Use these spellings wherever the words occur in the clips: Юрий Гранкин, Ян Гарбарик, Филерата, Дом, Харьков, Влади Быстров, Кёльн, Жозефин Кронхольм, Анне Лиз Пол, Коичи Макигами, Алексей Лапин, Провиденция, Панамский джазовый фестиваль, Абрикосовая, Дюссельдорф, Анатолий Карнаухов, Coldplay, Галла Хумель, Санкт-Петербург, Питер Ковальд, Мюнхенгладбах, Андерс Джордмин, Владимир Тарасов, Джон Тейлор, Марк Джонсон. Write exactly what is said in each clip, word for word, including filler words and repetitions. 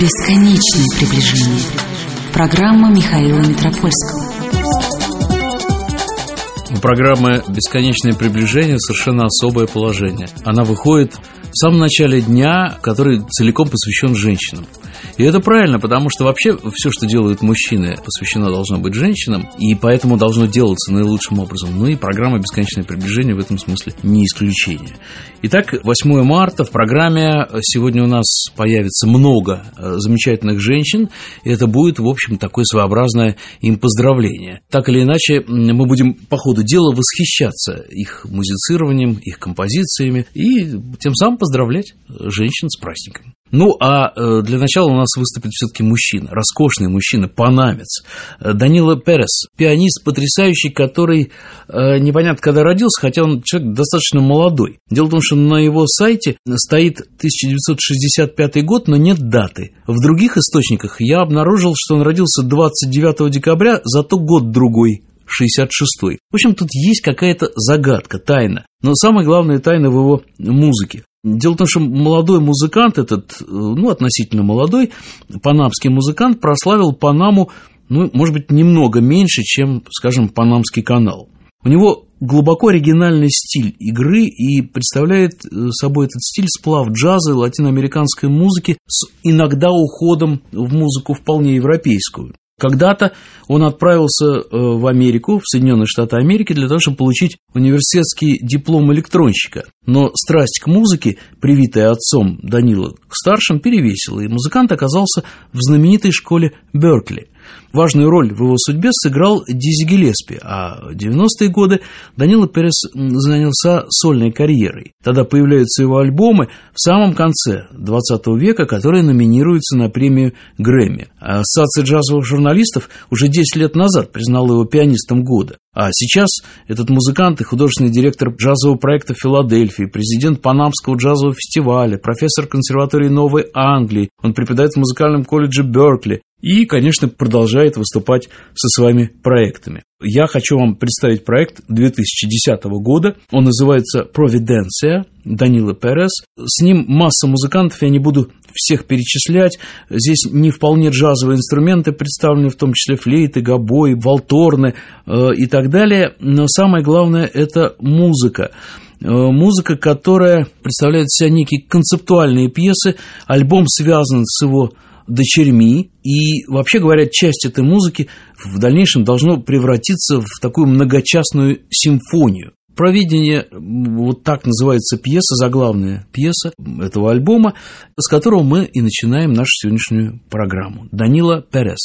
Бесконечное приближение. Программа Михаила Митропольского. У программы «Бесконечное приближение» совершенно особое положение. Она выходит в самом начале дня, который целиком посвящен женщинам. И это правильно, потому что вообще все, что делают мужчины, посвящено должно быть женщинам, и поэтому должно делаться наилучшим образом. Ну и программа «Бесконечное приближение» в этом смысле не исключение. Итак, восьмое марта в программе сегодня у нас появится много замечательных женщин, и это будет, в общем, такое своеобразное им поздравление. Так или иначе, мы будем по ходу дела восхищаться их музицированием, их композициями, и тем самым поздравлять женщин с праздником. Ну, а для начала у нас выступит все-таки мужчина, роскошный мужчина, панамец. Данило Перес, пианист потрясающий, который непонятно когда родился, хотя он человек достаточно молодой. Дело в том, что на его сайте стоит тысяча девятьсот шестьдесят пятый год, но нет даты. В других источниках я обнаружил, что он родился двадцать девятого декабря, зато год другой, шестьдесят шестой. В общем, тут есть какая-то загадка, тайна. Но самая главная тайна в его музыке. Дело в том, что молодой музыкант этот, ну, относительно молодой, панамский музыкант прославил Панаму, ну, может быть, немного меньше, чем, скажем, Панамский канал. У него глубоко оригинальный стиль игры, и представляет собой этот стиль сплав джаза и латиноамериканской музыки с иногда уходом в музыку вполне европейскую. Когда-то он отправился в Америку, в Соединенные Штаты Америки, для того, чтобы получить университетский диплом электронщика. Но страсть к музыке, привитая отцом Данила к старшим, перевесила, и музыкант оказался в знаменитой школе Беркли. Важную роль в его судьбе сыграл Дизигелеспи, а в девяностые годы Данило Перес занялся сольной карьерой. Тогда появляются его альбомы в самом конце двадцатого века, которые номинируются на премию Грэмми. Ассоциация джазовых журналистов уже десять лет назад признала его пианистом года. А сейчас этот музыкант и художественный директор джазового проекта Филадельфии, президент Панамского джазового фестиваля, профессор консерватории Новой Англии, он преподает в музыкальном колледже Беркли. И, конечно, продолжает выступать со своими проектами. Я хочу вам представить проект две тысячи десятого года. Он называется «Провиденция» Данила Перес. С ним масса музыкантов, я не буду всех перечислять. Здесь не вполне джазовые инструменты представлены, в том числе флейты, гобои, валторны э, и так далее. Но самое главное – это музыка. Музыка, которая представляет из себя некие концептуальные пьесы. Альбом связан с его дочерьми, и, вообще говоря, часть этой музыки в дальнейшем должно превратиться в такую многочастную симфонию. «Провидение», вот так называется пьеса, заглавная пьеса этого альбома, с которого мы и начинаем нашу сегодняшнюю программу. Данило Перес.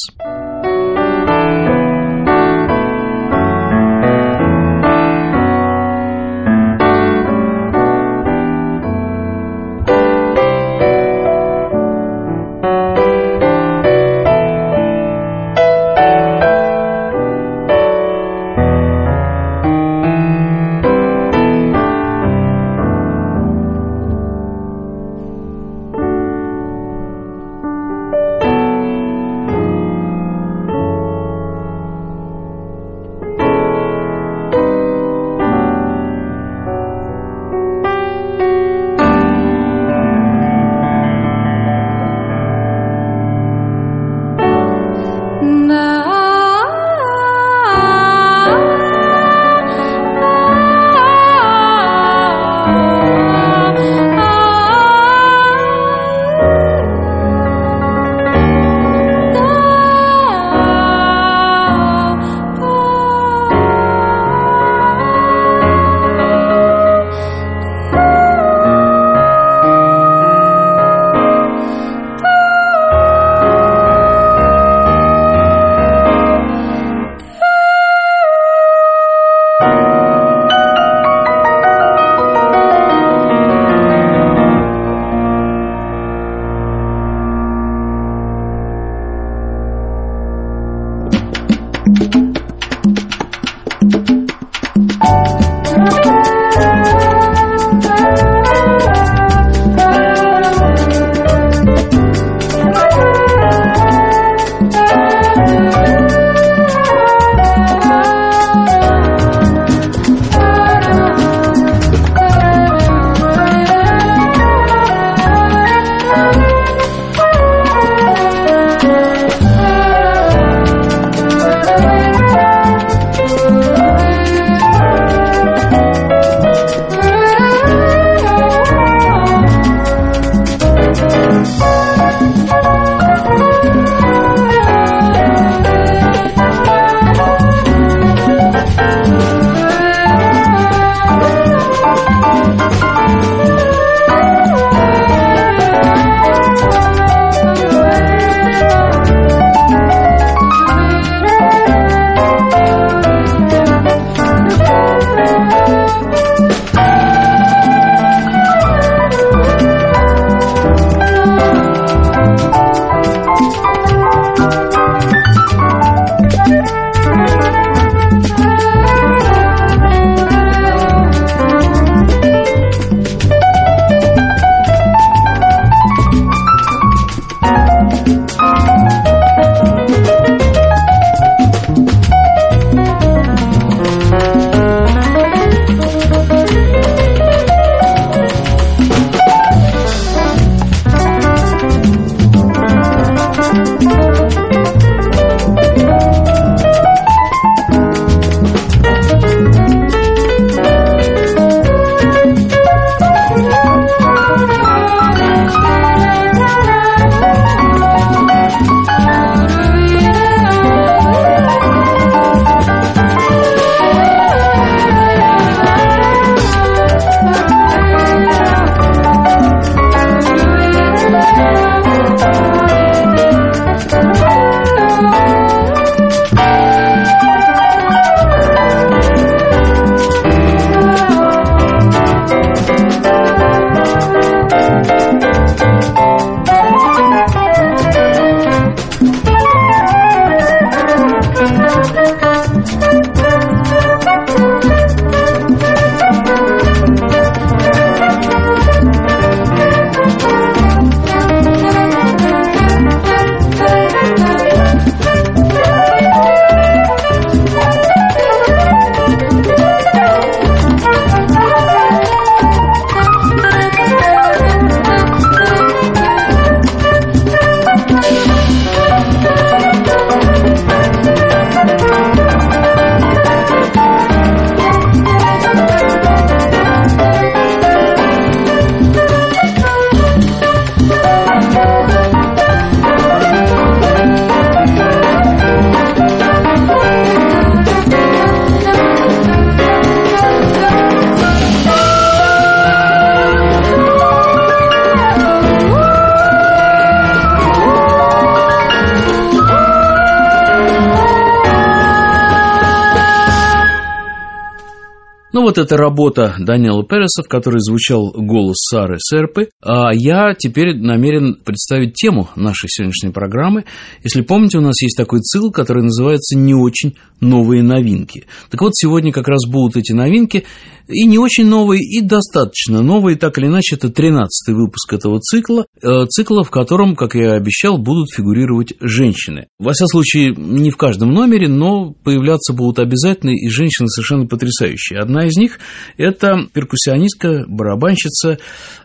вот эта работа Данила Переса, в которой звучал голос Сары Серпы. А я теперь намерен представить тему нашей сегодняшней программы. Если помните, у нас есть такой цикл, который называется «Не очень новые новинки». Так вот, сегодня как раз будут эти новинки, и не очень новые, и достаточно новые, так или иначе, это тринадцатый выпуск этого цикла, цикла, в котором, как я и обещал, будут фигурировать женщины. Во всяком случае, не в каждом номере, но появляться будут обязательно, и женщины совершенно потрясающие. Одна из них – это перкуссионистка, барабанщица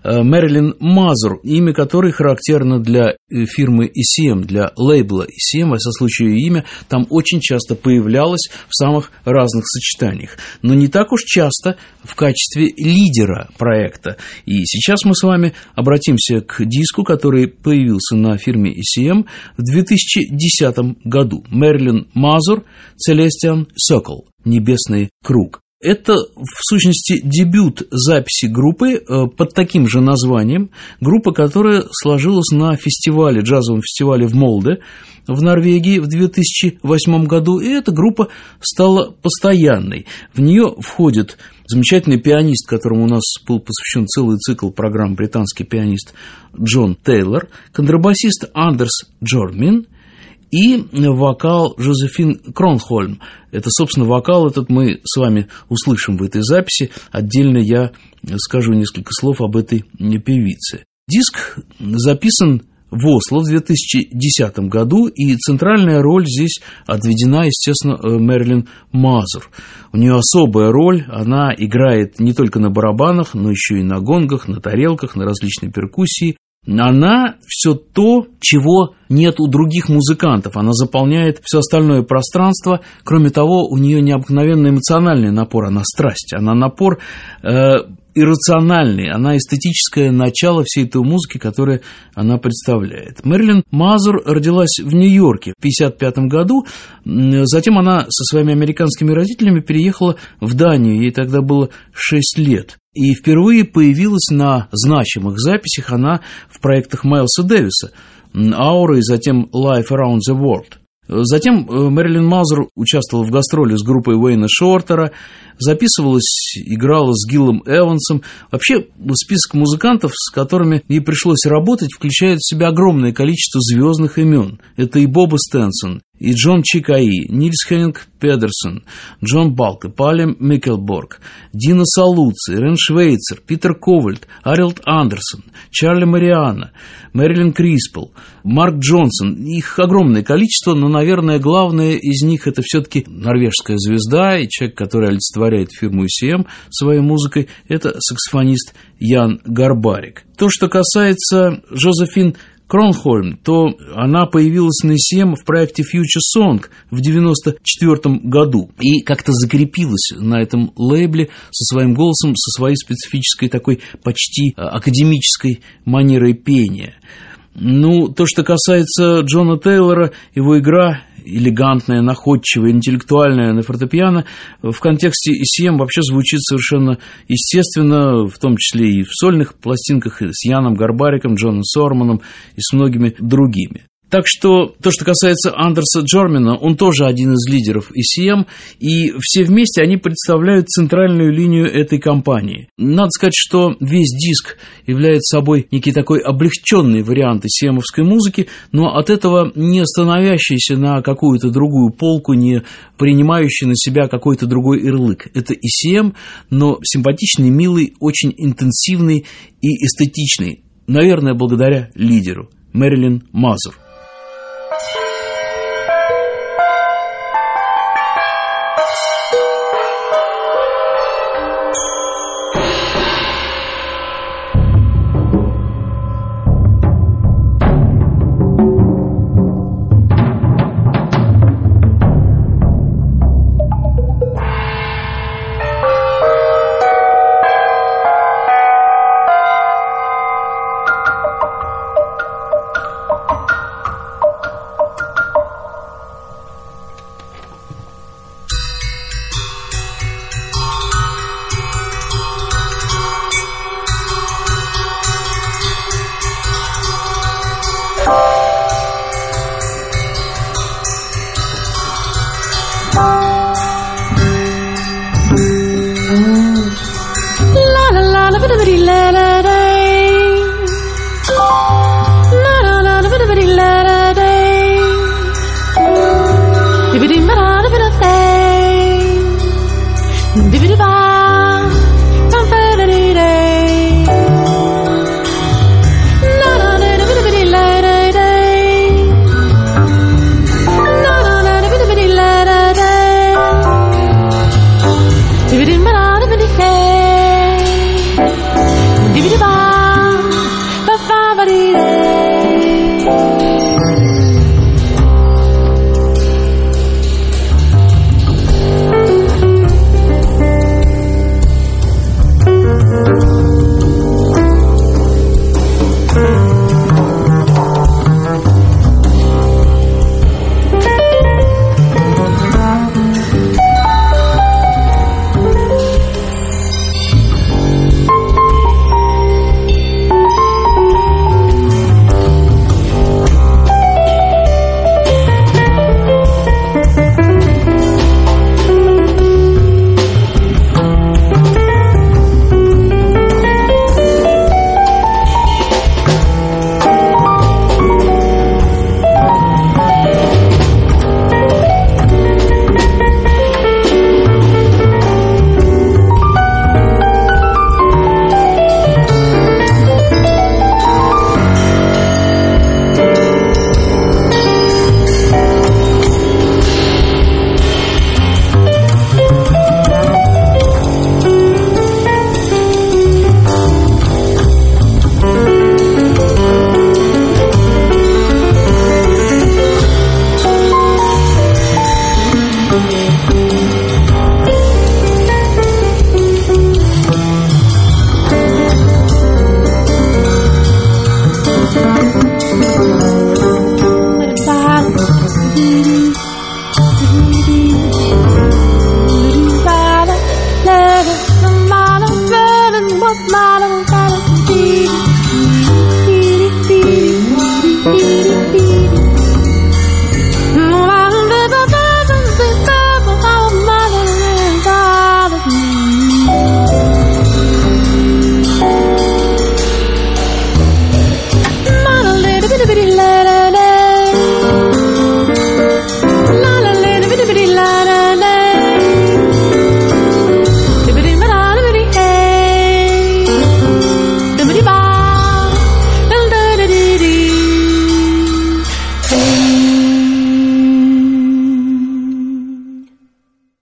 Мэрилин Мазур, имя которой характерно для фирмы и си эм, для лейбла и си эм, во всяком случае, ее имя там очень часто появлялось в самых разных сочетаниях, но не так уж часто в качестве лидера проекта. И сейчас мы с вами обратимся к диску, который появился на фирме и си эм в две тысячи десятом году. Мэрилин Мазур «Celestial Circle» – «Небесный круг». Это, в сущности, дебют записи группы под таким же названием. Группа, которая сложилась на фестивале, джазовом фестивале в Молде в Норвегии в две тысячи восьмом году. И эта группа стала постоянной. В нее входит замечательный пианист, которому у нас был посвящен целый цикл программ, британский пианист Джон Тейлор, контрабасист Андерс Джордмин, и вокал Жозефин Кронхольм. Это, собственно, вокал этот мы с вами услышим в этой записи. Отдельно я скажу несколько слов об этой певице. Диск записан в Осло в две тысячи десятом году, и центральная роль здесь отведена, естественно, Мэрилин Мазур. У нее особая роль, она играет не только на барабанах, но еще и на гонгах, на тарелках, на различной перкуссии. Она все то, чего нет у других музыкантов. Она заполняет все остальное пространство. Кроме того, у нее необыкновенный эмоциональный напор. Она страсть, она напор э, иррациональный. Она эстетическое начало всей той музыки, которую она представляет. Мэрилин Мазур родилась в Нью-Йорке в тысяча девятьсот пятьдесят пятом году. Затем она со своими американскими родителями переехала в Данию. Ей тогда было шесть лет. И впервые появилась на значимых записях она в проектах Майлса Дэвиса «Аура» и затем «Life Around the World». Затем Мэрилин Мазур участвовала в гастроле с группой Уэйна Шортера, записывалась, играла с Гиллом Эвансом. Вообще список музыкантов, с которыми ей пришлось работать, включает в себя огромное количество звездных имен. Это и Боб Стэнсон, и Джон Чикаи, Нильс Хеннинг Педерсон, Джон Балка, Палем Миккелборг, Дина Салуци, Рен Швейцер, Питер Ковальд, Арилд Андерсон, Чарли Мариано, Мэрилин Криспел, Марк Джонсон. Их огромное количество, но, наверное, главное из них – это все-таки норвежская звезда и человек, который олицетворяет фирму и си эм своей музыкой – это саксофонист Ян Гарбарик. То, что касается Жозефин Кронхольм, то она появилась на и си эм в проекте Future Song в девяносто четвёртом году и как-то закрепилась на этом лейбле со своим голосом, со своей специфической такой почти академической манерой пения. Ну, то, что касается Джона Тейлора, его игра элегантная, находчивая, интеллектуальная на фортепиано в контексте и си эм вообще звучит совершенно естественно, в том числе и в сольных пластинках и с Яном Гарбариком, Джоном Сорманом и с многими другими. Так что, то, что касается Андерса Джормина, он тоже один из лидеров и си эм, и все вместе они представляют центральную линию этой компании. Надо сказать, что весь диск является собой некий такой облегченный вариант и си эм-овской музыки, но от этого не становящийся на какую-то другую полку, не принимающий на себя какой-то другой ярлык. Это и си эм, но симпатичный, милый, очень интенсивный и эстетичный, наверное, благодаря лидеру Мэрилин Мазур.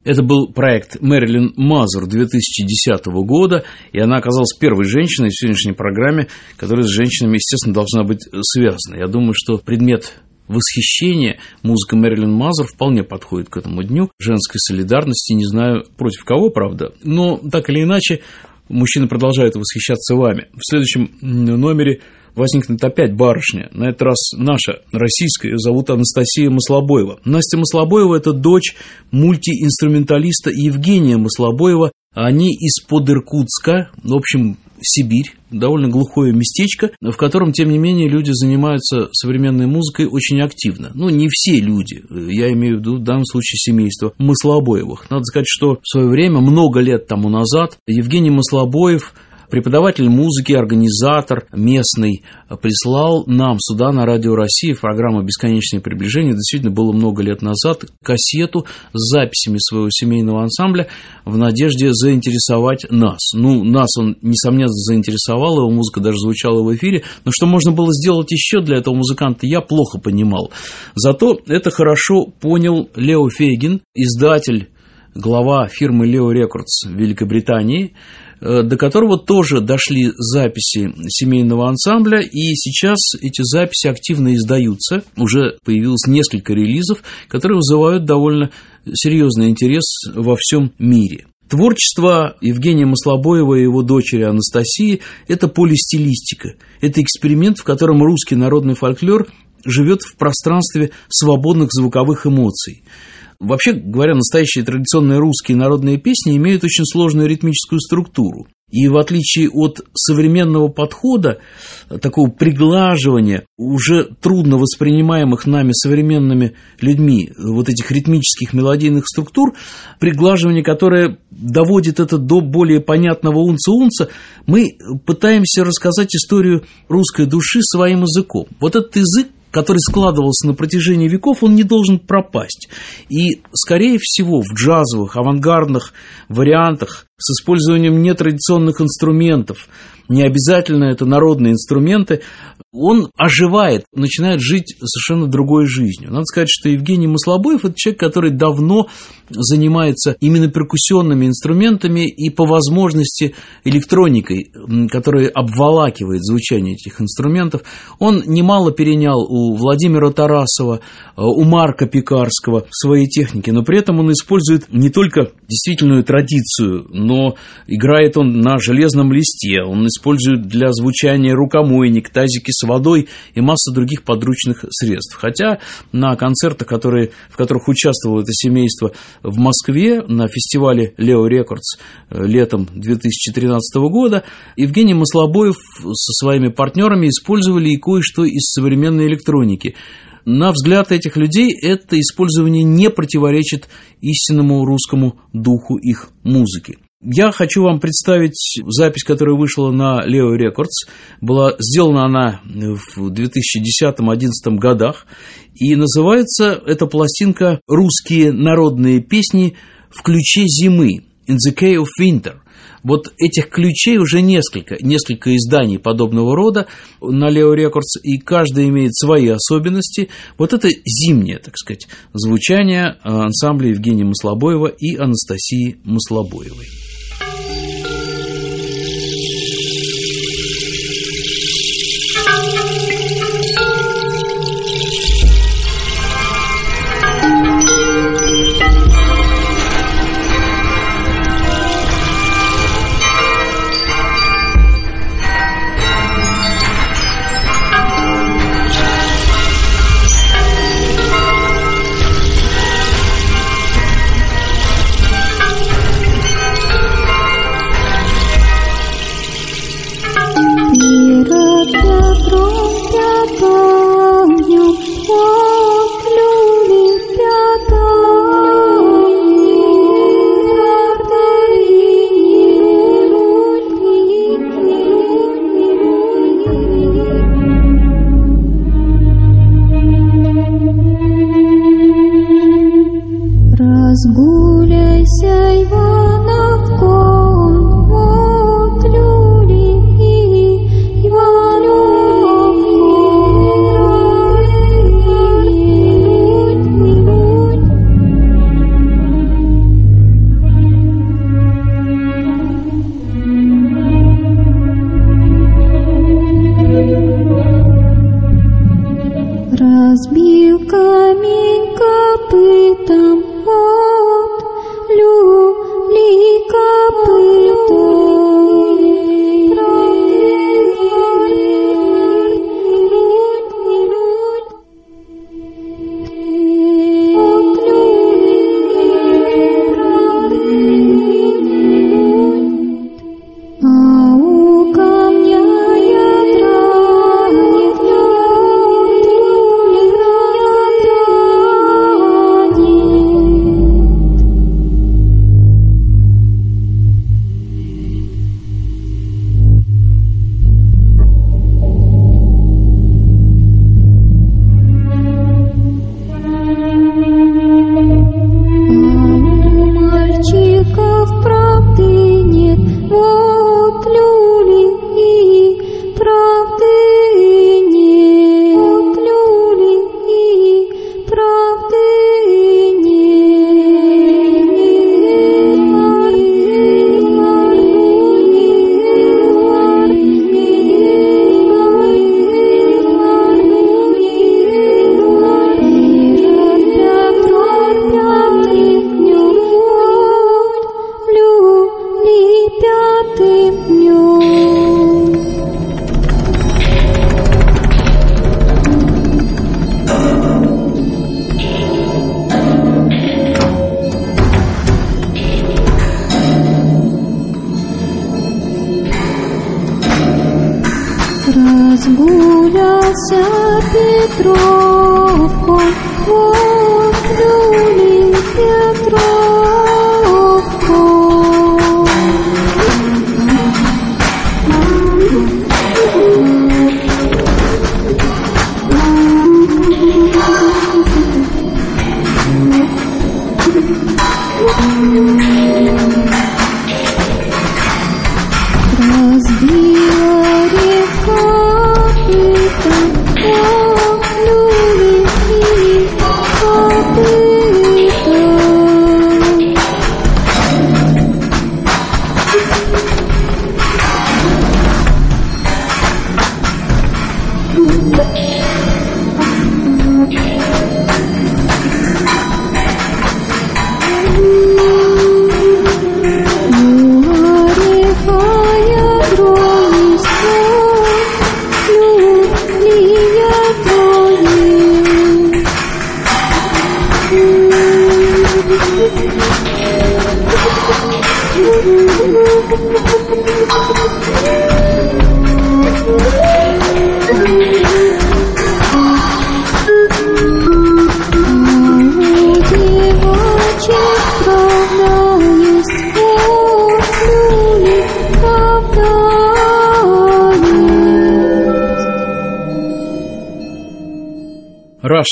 Это был проект Мэрилин Мазур две тысячи десятого года, и она оказалась первой женщиной в сегодняшней программе, которая с женщинами, естественно, должна быть связана. Я думаю, что предмет восхищения музыка Мэрилин Мазур вполне подходит к этому дню женской солидарности, не знаю против кого, правда, но так или иначе мужчины продолжают восхищаться вами. В следующем номере возникнет опять барышня, на этот раз наша, российская, ее зовут Анастасия Маслобоева. Настя Маслобоева – это дочь мультиинструменталиста Евгения Маслобоева. Они из-под Иркутска, в общем, Сибирь, довольно глухое местечко, в котором, тем не менее, люди занимаются современной музыкой очень активно. Ну, не все люди, я имею в виду в данном случае семейство Маслобоевых. Надо сказать, что в свое время, много лет тому назад, Евгений Маслобоев, преподаватель музыки, организатор местный, прислал нам сюда на Радио России программу «Бесконечное приближение». Действительно, было много лет назад кассету с записями своего семейного ансамбля в надежде заинтересовать нас. Ну, нас он, несомненно, заинтересовал, его музыка даже звучала в эфире, но что можно было сделать еще для этого музыканта, я плохо понимал. Зато это хорошо понял Лео Фейгин, издатель, глава фирмы Leo Records в Великобритании, до которого тоже дошли записи семейного ансамбля, и сейчас эти записи активно издаются. Уже появилось несколько релизов, которые вызывают довольно серьезный интерес во всем мире. Творчество Евгения Маслобоева и его дочери Анастасии – это полистилистика, это эксперимент, в котором русский народный фольклор живет в пространстве свободных звуковых эмоций. Вообще говоря, настоящие традиционные русские народные песни имеют очень сложную ритмическую структуру. И в отличие от современного подхода, такого приглаживания уже трудно воспринимаемых нами современными людьми вот этих ритмических мелодийных структур, приглаживание, которое доводит это до более понятного унца-унца, мы пытаемся рассказать историю русской души своим языком. Вот этот язык, который складывался на протяжении веков, он не должен пропасть. И, скорее всего, в джазовых, авангардных вариантах с использованием нетрадиционных инструментов, не обязательно это народные инструменты, он оживает, начинает жить совершенно другой жизнью. Надо сказать, что Евгений Маслобоев – это человек, который давно занимается именно перкуссионными инструментами и, по возможности, электроникой, которая обволакивает звучание этих инструментов. Он немало перенял у Владимира Тарасова, у Марка Пекарского свои техники, но при этом он использует не только действительную традицию, но играет он на железном листе, он использует для звучания рукомойник, тазики с водой и массу других подручных средств. Хотя на концертах, которые, в которых участвовало это семейство в Москве, на фестивале Leo Records летом две тысячи тринадцатого года, Евгений Маслобоев со своими партнерами использовали и кое-что из современной электроники. На взгляд этих людей это использование не противоречит истинному русскому духу их музыки. Я хочу вам представить запись, которая вышла на Leo Records. Была сделана она в две тысячи десятом-две тысячи одиннадцатом годах. И называется эта пластинка «Русские народные песни в ключе зимы» «In the Key of Winter». Вот этих ключей уже несколько, несколько изданий подобного рода на Leo Records, и каждая имеет свои особенности. Вот это зимнее, так сказать, звучание ансамбля Евгения Маслобоева и Анастасии Маслобоевой. разбил камень копытом от люли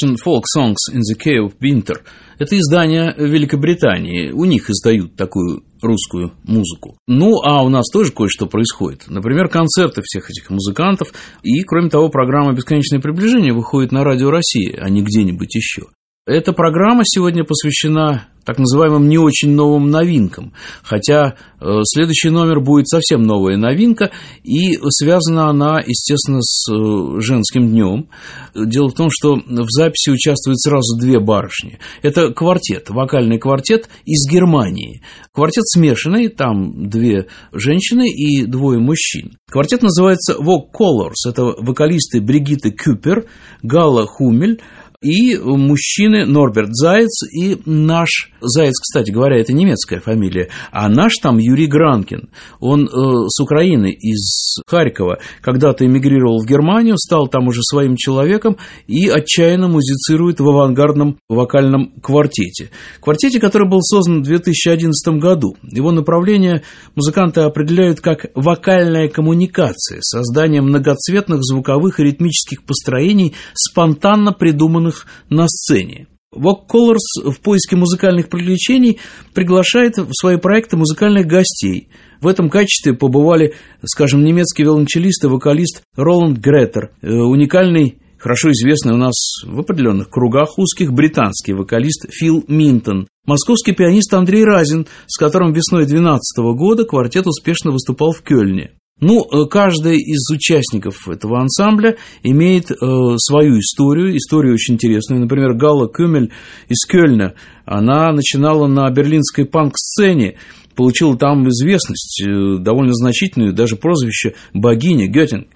Russian Folk Songs in the Key of Winter. Это издание Великобритании. У них издают такую русскую музыку. Ну, а у нас тоже кое-что происходит. Например, концерты всех этих музыкантов. И, кроме того, программа «Бесконечное приближение» выходит на Радио России, а не где-нибудь еще. Эта программа сегодня посвящена так называемым не очень новым новинкам, хотя э, следующий номер будет совсем новая новинка, и связана она, естественно, с э, женским днем. Дело в том, что в записи участвуют сразу две барышни. Это квартет, вокальный квартет из Германии. Квартет смешанный, там две женщины и двое мужчин. Квартет называется VocColours. Это вокалисты Бригитта Кюпер, Галла Хумель, и мужчины Норберт Заяц и наш... Заяц, кстати говоря, это немецкая фамилия, а наш там Юрий Гранкин. Он э, с Украины, из Харькова, когда-то эмигрировал в Германию, стал там уже своим человеком и отчаянно музицирует в авангардном вокальном квартете. Квартете, который был создан в две тысячи одиннадцатом году. Его направление музыканты определяют как вокальная коммуникация, создание многоцветных звуковых и ритмических построений, спонтанно придуманных на сцене. VocColours в поиске музыкальных приключений приглашает в свои проекты музыкальных гостей. В этом качестве побывали, скажем, немецкий виолончелист и вокалист Роланд Гретер, уникальный, хорошо известный у нас в определенных кругах узких британский вокалист Фил Минтон, московский пианист Андрей Разин, с которым весной две тысячи двенадцатого года квартет успешно выступал в Кёльне. Ну, каждый из участников этого ансамбля имеет э, свою историю, историю очень интересную. Например, Галла Хумель из Кёльна, она начинала на берлинской панк-сцене, получила там известность, э, довольно значительную, даже прозвище «Богиня Гётинг».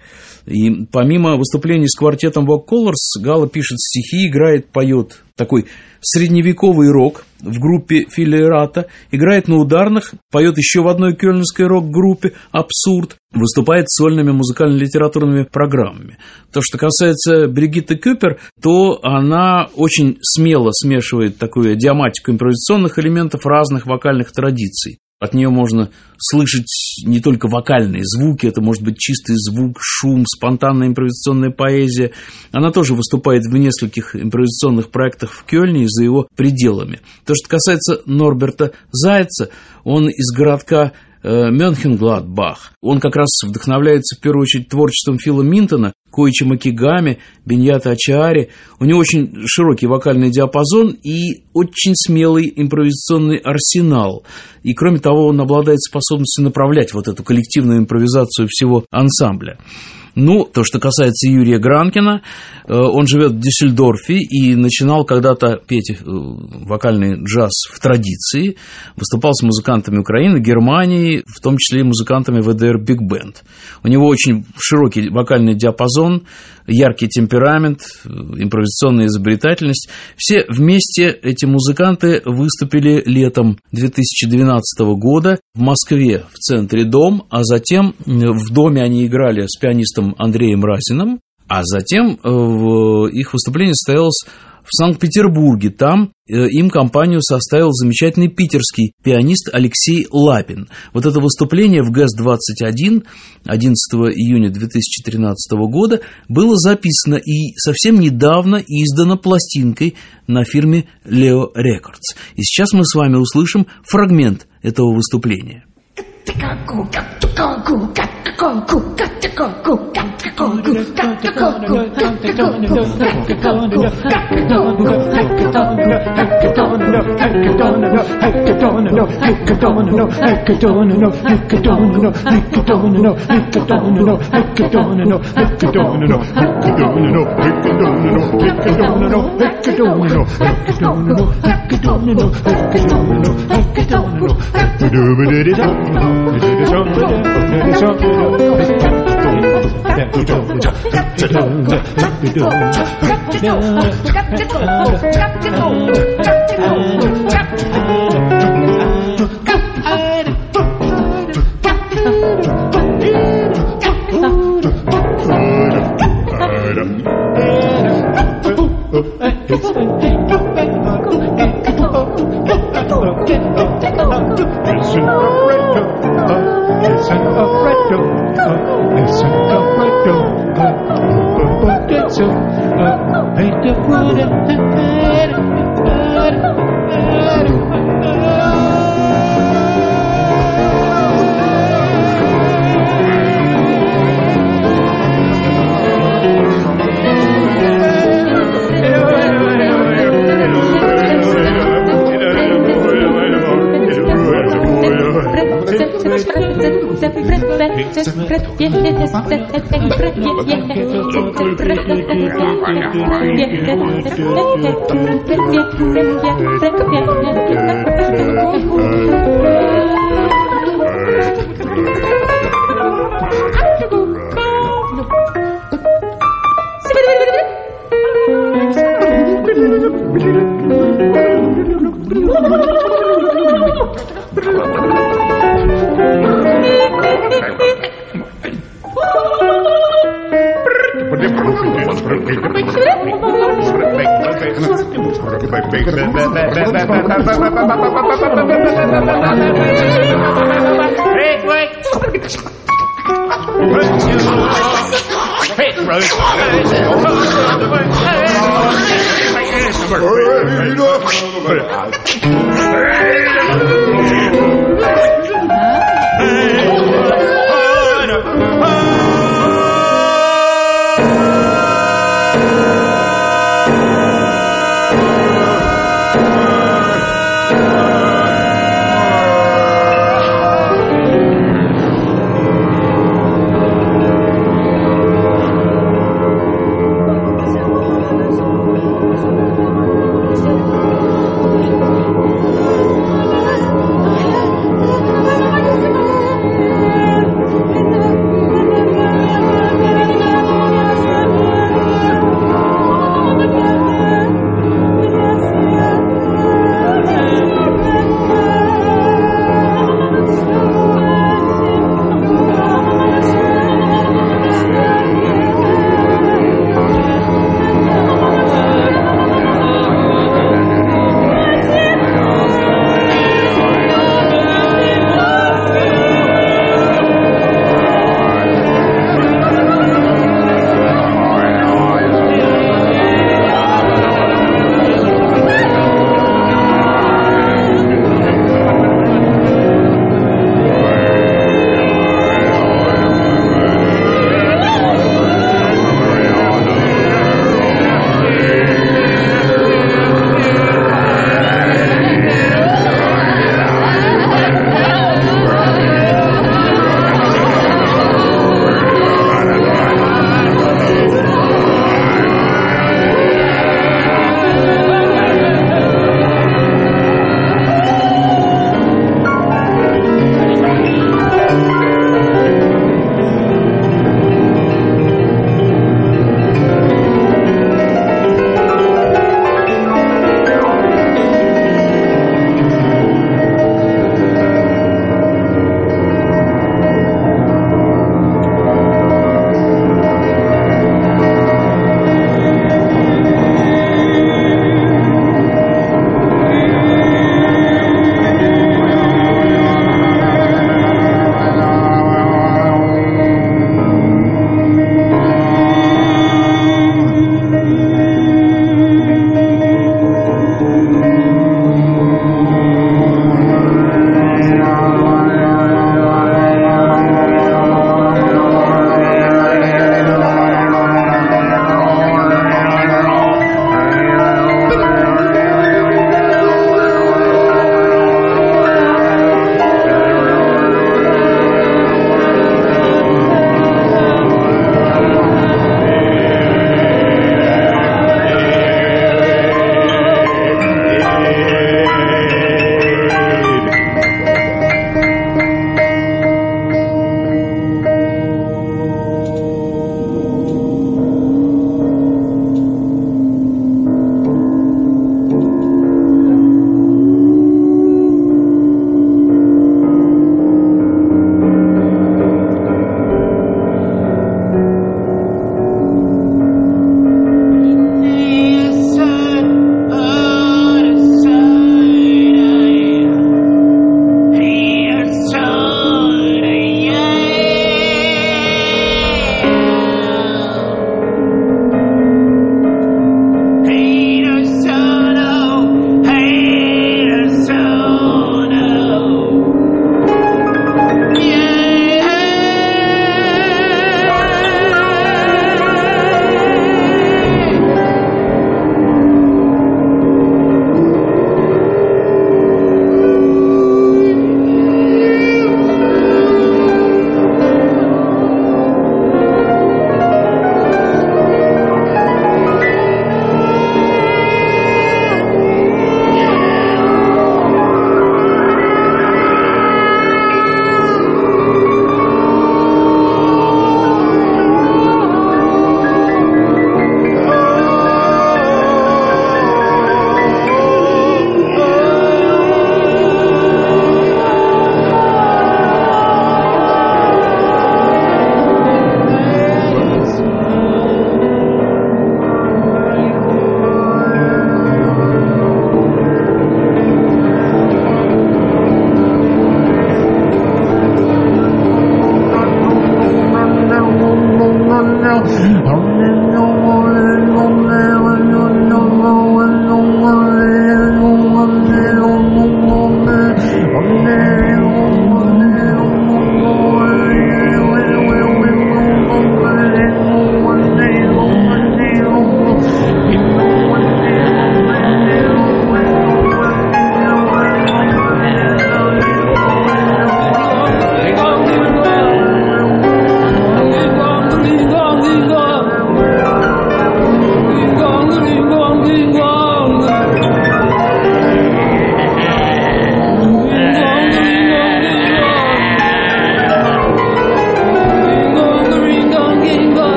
И помимо выступлений с квартетом VocColours, Галла пишет стихи, играет, поет такой средневековый рок в группе Филерата, играет на ударных, поет еще в одной кёльнской рок-группе «Абсурд», выступает сольными музыкально-литературными программами. То, что касается Бригитты Кюпер, то она очень смело смешивает такую диаматику импровизационных элементов разных вокальных традиций. От нее можно слышать не только вокальные звуки, это может быть чистый звук, шум, спонтанная импровизационная поэзия. Она тоже выступает в нескольких импровизационных проектах в Кёльне и за его пределами. То, что касается Норберта Зайца, он из городка Мюнхенгладбах. Он как раз вдохновляется в первую очередь творчеством Фила Минтона, Коичи Макигами, Беньята Ачаари. У него очень широкий вокальный диапазон и очень смелый импровизационный арсенал. И кроме того, он обладает способностью направлять вот эту коллективную импровизацию всего ансамбля. Ну, то, что касается Юрия Гранкина, он живет в Дюссельдорфе и начинал когда-то петь вокальный джаз в традиции, выступал с музыкантами Украины, Германии, в том числе и музыкантами ВДР Big Band. У него очень широкий вокальный диапазон, яркий темперамент, импровизационная изобретательность. Все вместе эти музыканты выступили летом две тысячи двенадцатого года в Москве в центре «Дом», а затем в «Доме» они играли с пианистом Андреем Разиным, а затем их выступление состоялось в Санкт-Петербурге. Там им компанию составил замечательный питерский пианист Алексей Лапин. Вот это выступление в ГЭС двадцать один одиннадцатого июня две тысячи тринадцатого года было записано и совсем недавно издано пластинкой на фирме Leo Records. И сейчас мы с вами услышим фрагмент этого выступления.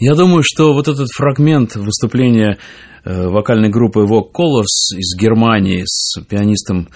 Я думаю, что вот этот фрагмент выступления вокальной группы VocColours из Германии с пианистом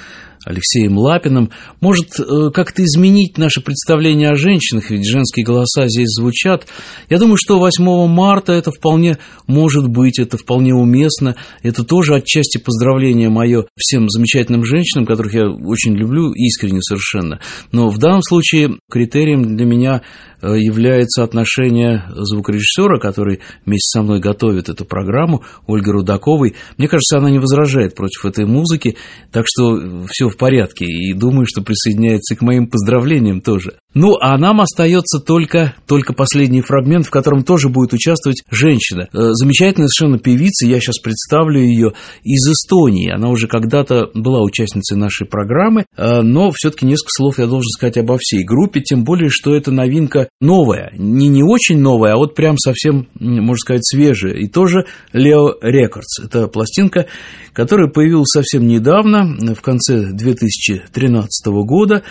Алексеем Лапиным может как-то изменить наше представление о женщинах, ведь женские голоса здесь звучат. Я думаю, что восьмого марта это вполне может быть, это вполне уместно. Это тоже отчасти поздравление мое всем замечательным женщинам, которых я очень люблю, искренне совершенно. Но в данном случае критерием для меня является отношение звукорежиссера, который вместе со мной готовит эту программу, Ольги Рудаковой. Мне кажется, она не возражает против этой музыки, так что все в порядке, и думаю, что присоединяется к моим поздравлениям тоже. Ну, а нам остается только, только последний фрагмент, в котором тоже будет участвовать женщина. Замечательная совершенно певица, я сейчас представлю ее, из Эстонии. Она уже когда-то была участницей нашей программы, но все-таки несколько слов я должен сказать обо всей группе, тем более, что это новинка новая. Не, не очень новая, а вот прям совсем, можно сказать, свежая. И тоже Leo Records. Это пластинка, которая появилась совсем недавно, в конце две тысячи тринадцатого года.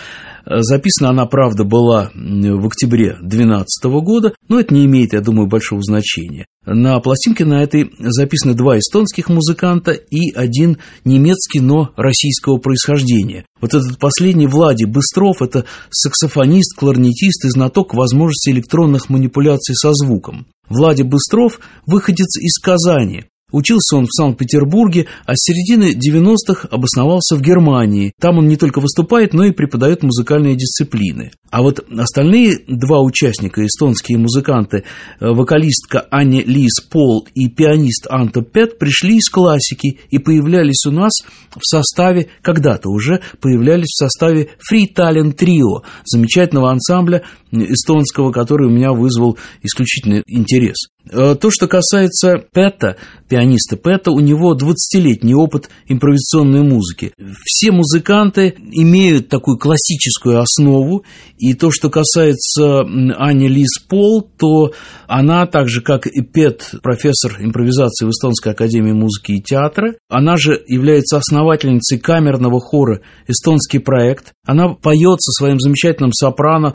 Записана она, правда, была в октябре две тысячи двенадцатого года, но это не имеет, я думаю, большого значения. На пластинке на этой записаны два эстонских музыканта и один немецкий, но российского происхождения. Вот этот последний, Влади Быстров, это саксофонист, кларнетист и знаток возможностей электронных манипуляций со звуком. Влади Быстров выходец из Казани. Учился он в Санкт-Петербурге, а с середины девяностых обосновался в Германии. Там он не только выступает, но и преподает музыкальные дисциплины. А вот остальные два участника, эстонские музыканты, вокалистка Анне Лиз Пол и пианист Анто Пет, пришли из классики и появлялись у нас в составе, когда-то уже появлялись в составе Free Talent Trio, замечательного ансамбля эстонского, который у меня вызвал исключительный интерес. То, что касается Пэта, пианиста Пэта, у него двадцатилетний опыт импровизационной музыки. Все музыканты имеют такую классическую основу, и то, что касается Ани Лиз Пол, то она, так же как и Пэт, профессор импровизации в Эстонской академии музыки и театра, она же является основательницей камерного хора «Эстонский проект». Она поет со своим замечательным сопрано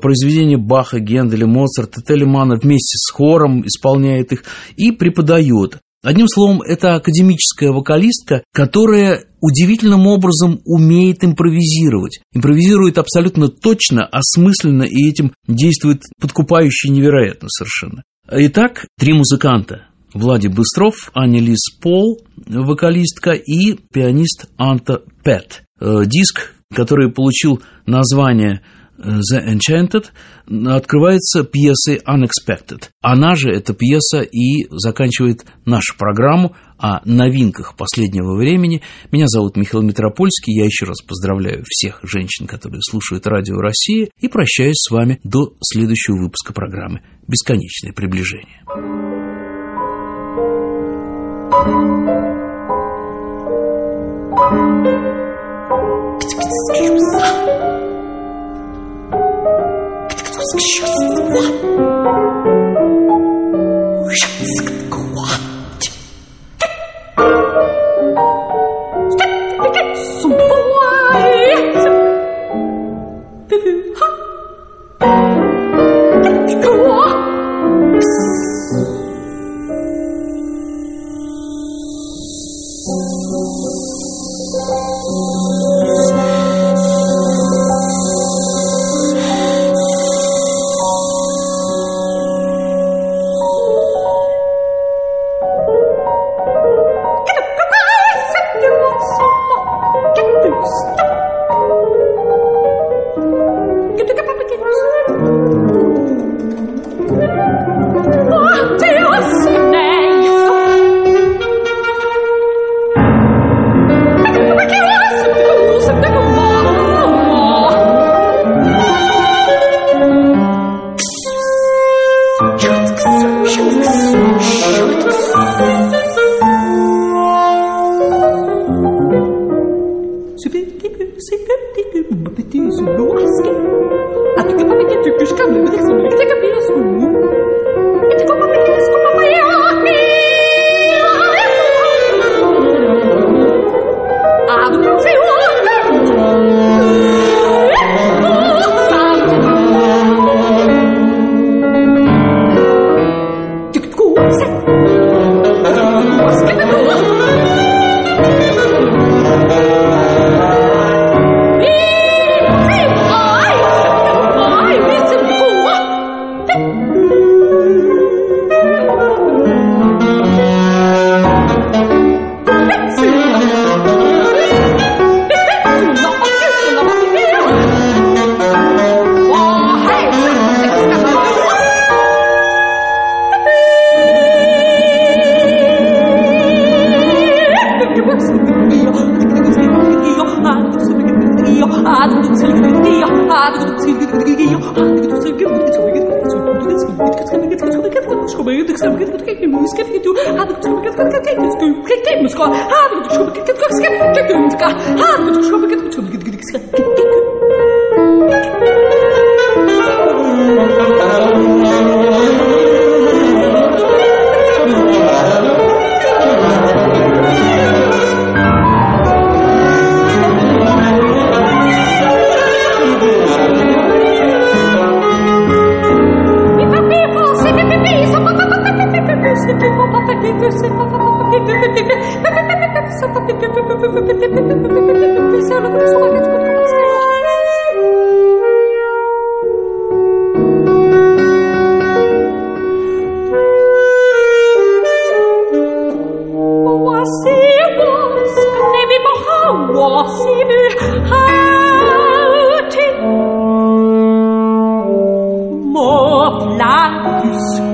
произведения Баха, Генделя, Моцарта, Телемана вместе с хором, исполняет их и преподает. Одним словом, это академическая вокалистка, которая удивительным образом умеет импровизировать. Импровизирует абсолютно точно, осмысленно, и этим действует подкупающе невероятно совершенно. Итак, три музыканта. Влади Быстров, Аня Лиз Пол, вокалистка, и пианист Анто Пет. Диск, который получил название «The Enchanted», открывается пьесой «Unexpected». Она же, эта пьеса, и заканчивает нашу программу о новинках последнего времени. Меня зовут Михаил Митропольский. Я еще раз поздравляю всех женщин, которые слушают «Радио Россия», и прощаюсь с вами до следующего выпуска программы «Бесконечное приближение». Thank you. More lies.